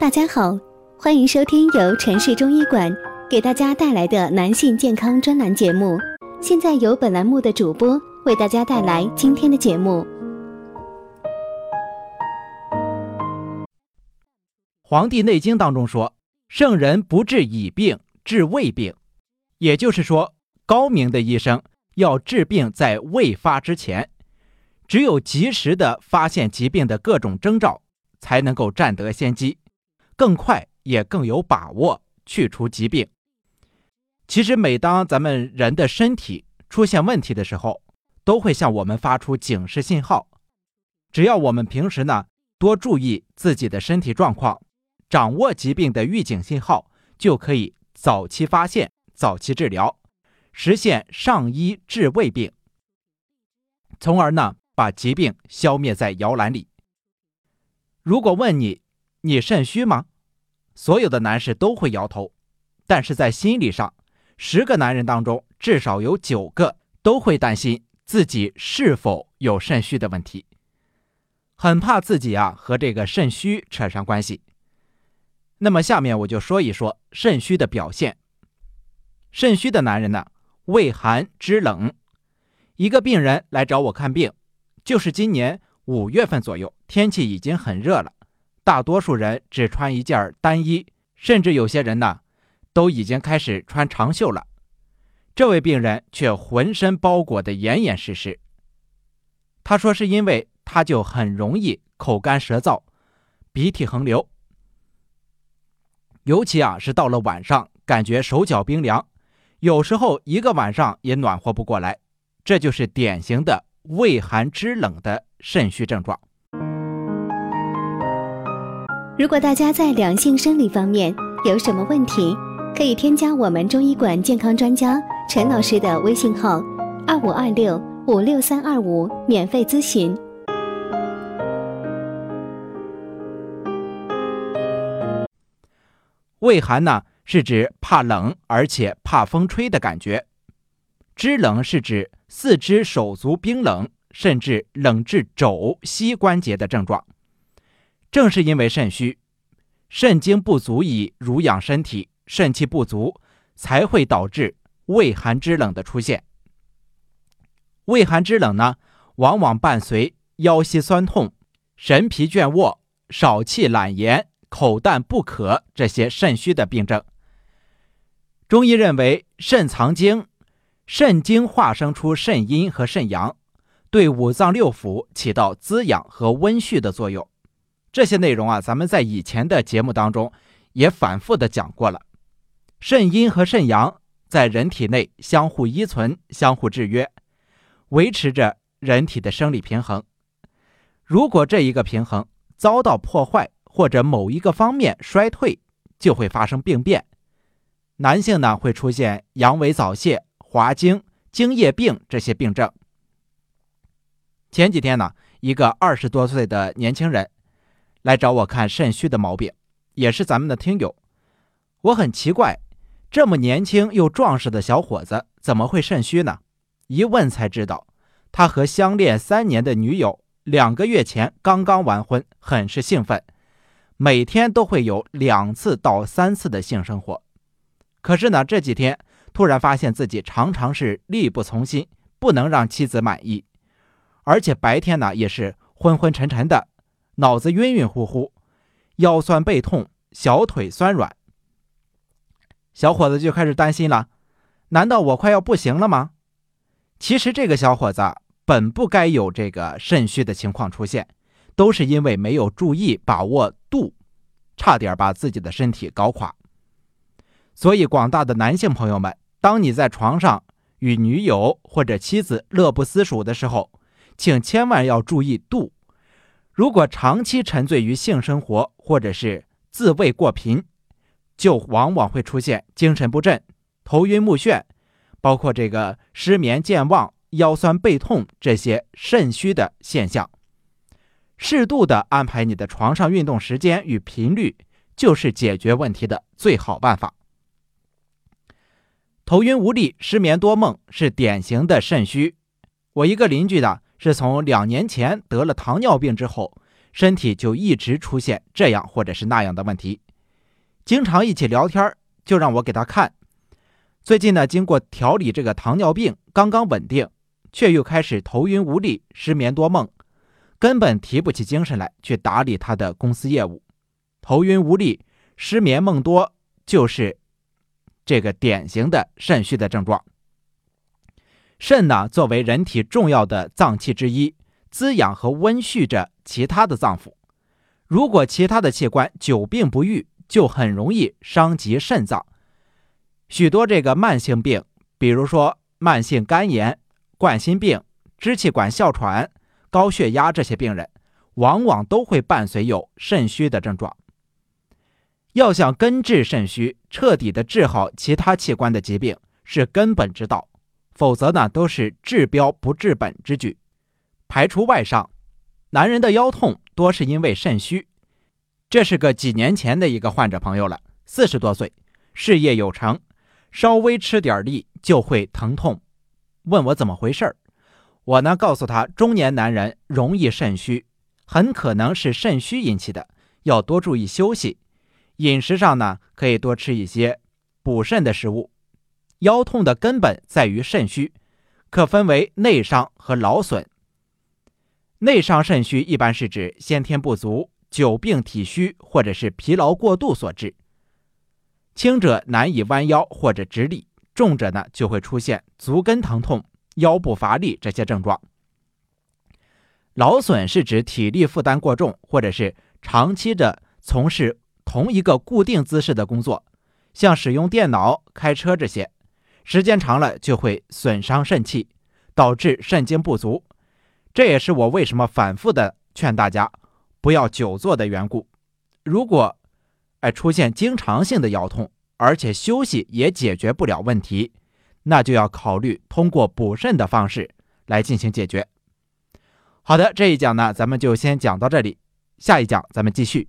大家好，欢迎收听由城市中医馆给大家带来的男性健康专栏节目。现在由本栏目的主播为大家带来今天的节目。《黄帝内经》当中说，圣人不治已病，治未病。也就是说，高明的医生要治病在未发之前，只有及时的发现疾病的各种征兆，才能够占得先机，更快也更有把握去除疾病。其实每当咱们人的身体出现问题的时候，都会向我们发出警示信号。只要我们平时呢多注意自己的身体状况，掌握疾病的预警信号，就可以早期发现，早期治疗，实现上医治未病，从而呢把疾病消灭在摇篮里。如果问你，你肾虚吗？所有的男士都会摇头，但是在心理上，10个男人当中至少有9个都会担心自己是否有肾虚的问题，很怕自己和这个肾虚扯上关系。那么下面我就说一说肾虚的表现。肾虚的男人呢，畏寒知冷。一个病人来找我看病，就是今年5月份左右，天气已经很热了，大多数人只穿一件单衣，甚至有些人呢都已经开始穿长袖了。这位病人却浑身包裹得严严实实。他说是因为他就很容易口干舌燥，鼻涕横流，尤其是到了晚上，感觉手脚冰凉，有时候一个晚上也暖和不过来。这就是典型的畏寒知冷的肾虚症状。如果大家在两性生理方面有什么问题，可以添加我们中医馆健康专家陈老师的微信号2526-56325免费咨询。畏寒呢，是指怕冷而且怕风吹的感觉。知冷是指四肢手足冰冷，甚至冷至肘膝关节的症状。正是因为肾虚，肾精不足以濡养身体，肾气不足，才会导致畏寒知冷的出现。畏寒知冷呢，往往伴随腰膝酸痛、神疲倦卧、少气懒言、口淡不渴这些肾虚的病症。中医认为肾藏精，肾精化生出肾阴和肾阳，对5脏6腑起到滋养和温煦的作用。这些内容咱们在以前的节目当中也反复的讲过了。肾阴和肾阳在人体内相互依存，相互制约，维持着人体的生理平衡。如果这一个平衡遭到破坏，或者某一个方面衰退，就会发生病变。男性呢会出现阳痿早泄、滑精、精液病这些病症。前几天呢，一个20多岁的年轻人来找我看肾虚的毛病，也是咱们的听友。我很奇怪，这么年轻又壮实的小伙子怎么会肾虚呢？一问才知道，他和相恋3年的女友2个月前刚刚完婚，很是兴奋，每天都会有2次到3次的性生活。可是呢，这几天突然发现自己常常是力不从心，不能让妻子满意，而且白天呢也是昏昏沉沉的，脑子晕晕乎乎，腰酸背痛，小腿酸软。小伙子就开始担心了，难道我快要不行了吗？其实这个小伙子本不该有这个肾虚的情况出现，都是因为没有注意把握度，差点把自己的身体搞垮。所以广大的男性朋友们，当你在床上与女友或者妻子乐不思蜀的时候，请千万要注意度。如果长期沉醉于性生活，或者是自慰过频，就往往会出现精神不振、头晕目眩，包括这个失眠、健忘、腰酸背痛这些肾虚的现象。适度的安排你的床上运动时间与频率，就是解决问题的最好办法。头晕无力、失眠多梦是典型的肾虚。我一个邻居的是从2年前得了糖尿病之后，身体就一直出现这样或者是那样的问题。经常一起聊天，就让我给他看。最近呢，经过调理，这个糖尿病刚刚稳定，却又开始头晕无力、失眠多梦，根本提不起精神来去打理他的公司业务。头晕无力、失眠梦多，就是这个典型的肾虚的症状。肾呢，作为人体重要的脏器之一，滋养和温煦着其他的脏腑。如果其他的器官久病不愈，就很容易伤及肾脏。许多这个慢性病，比如说慢性肝炎、冠心病、支气管哮喘、高血压，这些病人往往都会伴随有肾虚的症状。要想根治肾虚，彻底的治好其他器官的疾病是根本之道，否则呢都是治标不治本之举。排除外伤，男人的腰痛多是因为肾虚。这是个几年前的一个患者朋友了，40多岁，事业有成，稍微吃点力就会疼痛，问我怎么回事。我呢告诉他，中年男人容易肾虚，很可能是肾虚引起的，要多注意休息，饮食上呢可以多吃一些补肾的食物。腰痛的根本在于肾虚，可分为内伤和劳损。内伤肾虚一般是指先天不足、久病体虚或者是疲劳过度所致，轻者难以弯腰或者直立，重者呢就会出现足跟疼痛、腰部乏力这些症状。劳损是指体力负担过重，或者是长期的从事同一个固定姿势的工作，像使用电脑、开车这些，时间长了就会损伤肾气，导致肾精不足。这也是我为什么反复的劝大家不要久坐的缘故。如果出现经常性的腰痛，而且休息也解决不了问题，那就要考虑通过补肾的方式来进行解决。好的，这一讲呢咱们就先讲到这里，下一讲咱们继续。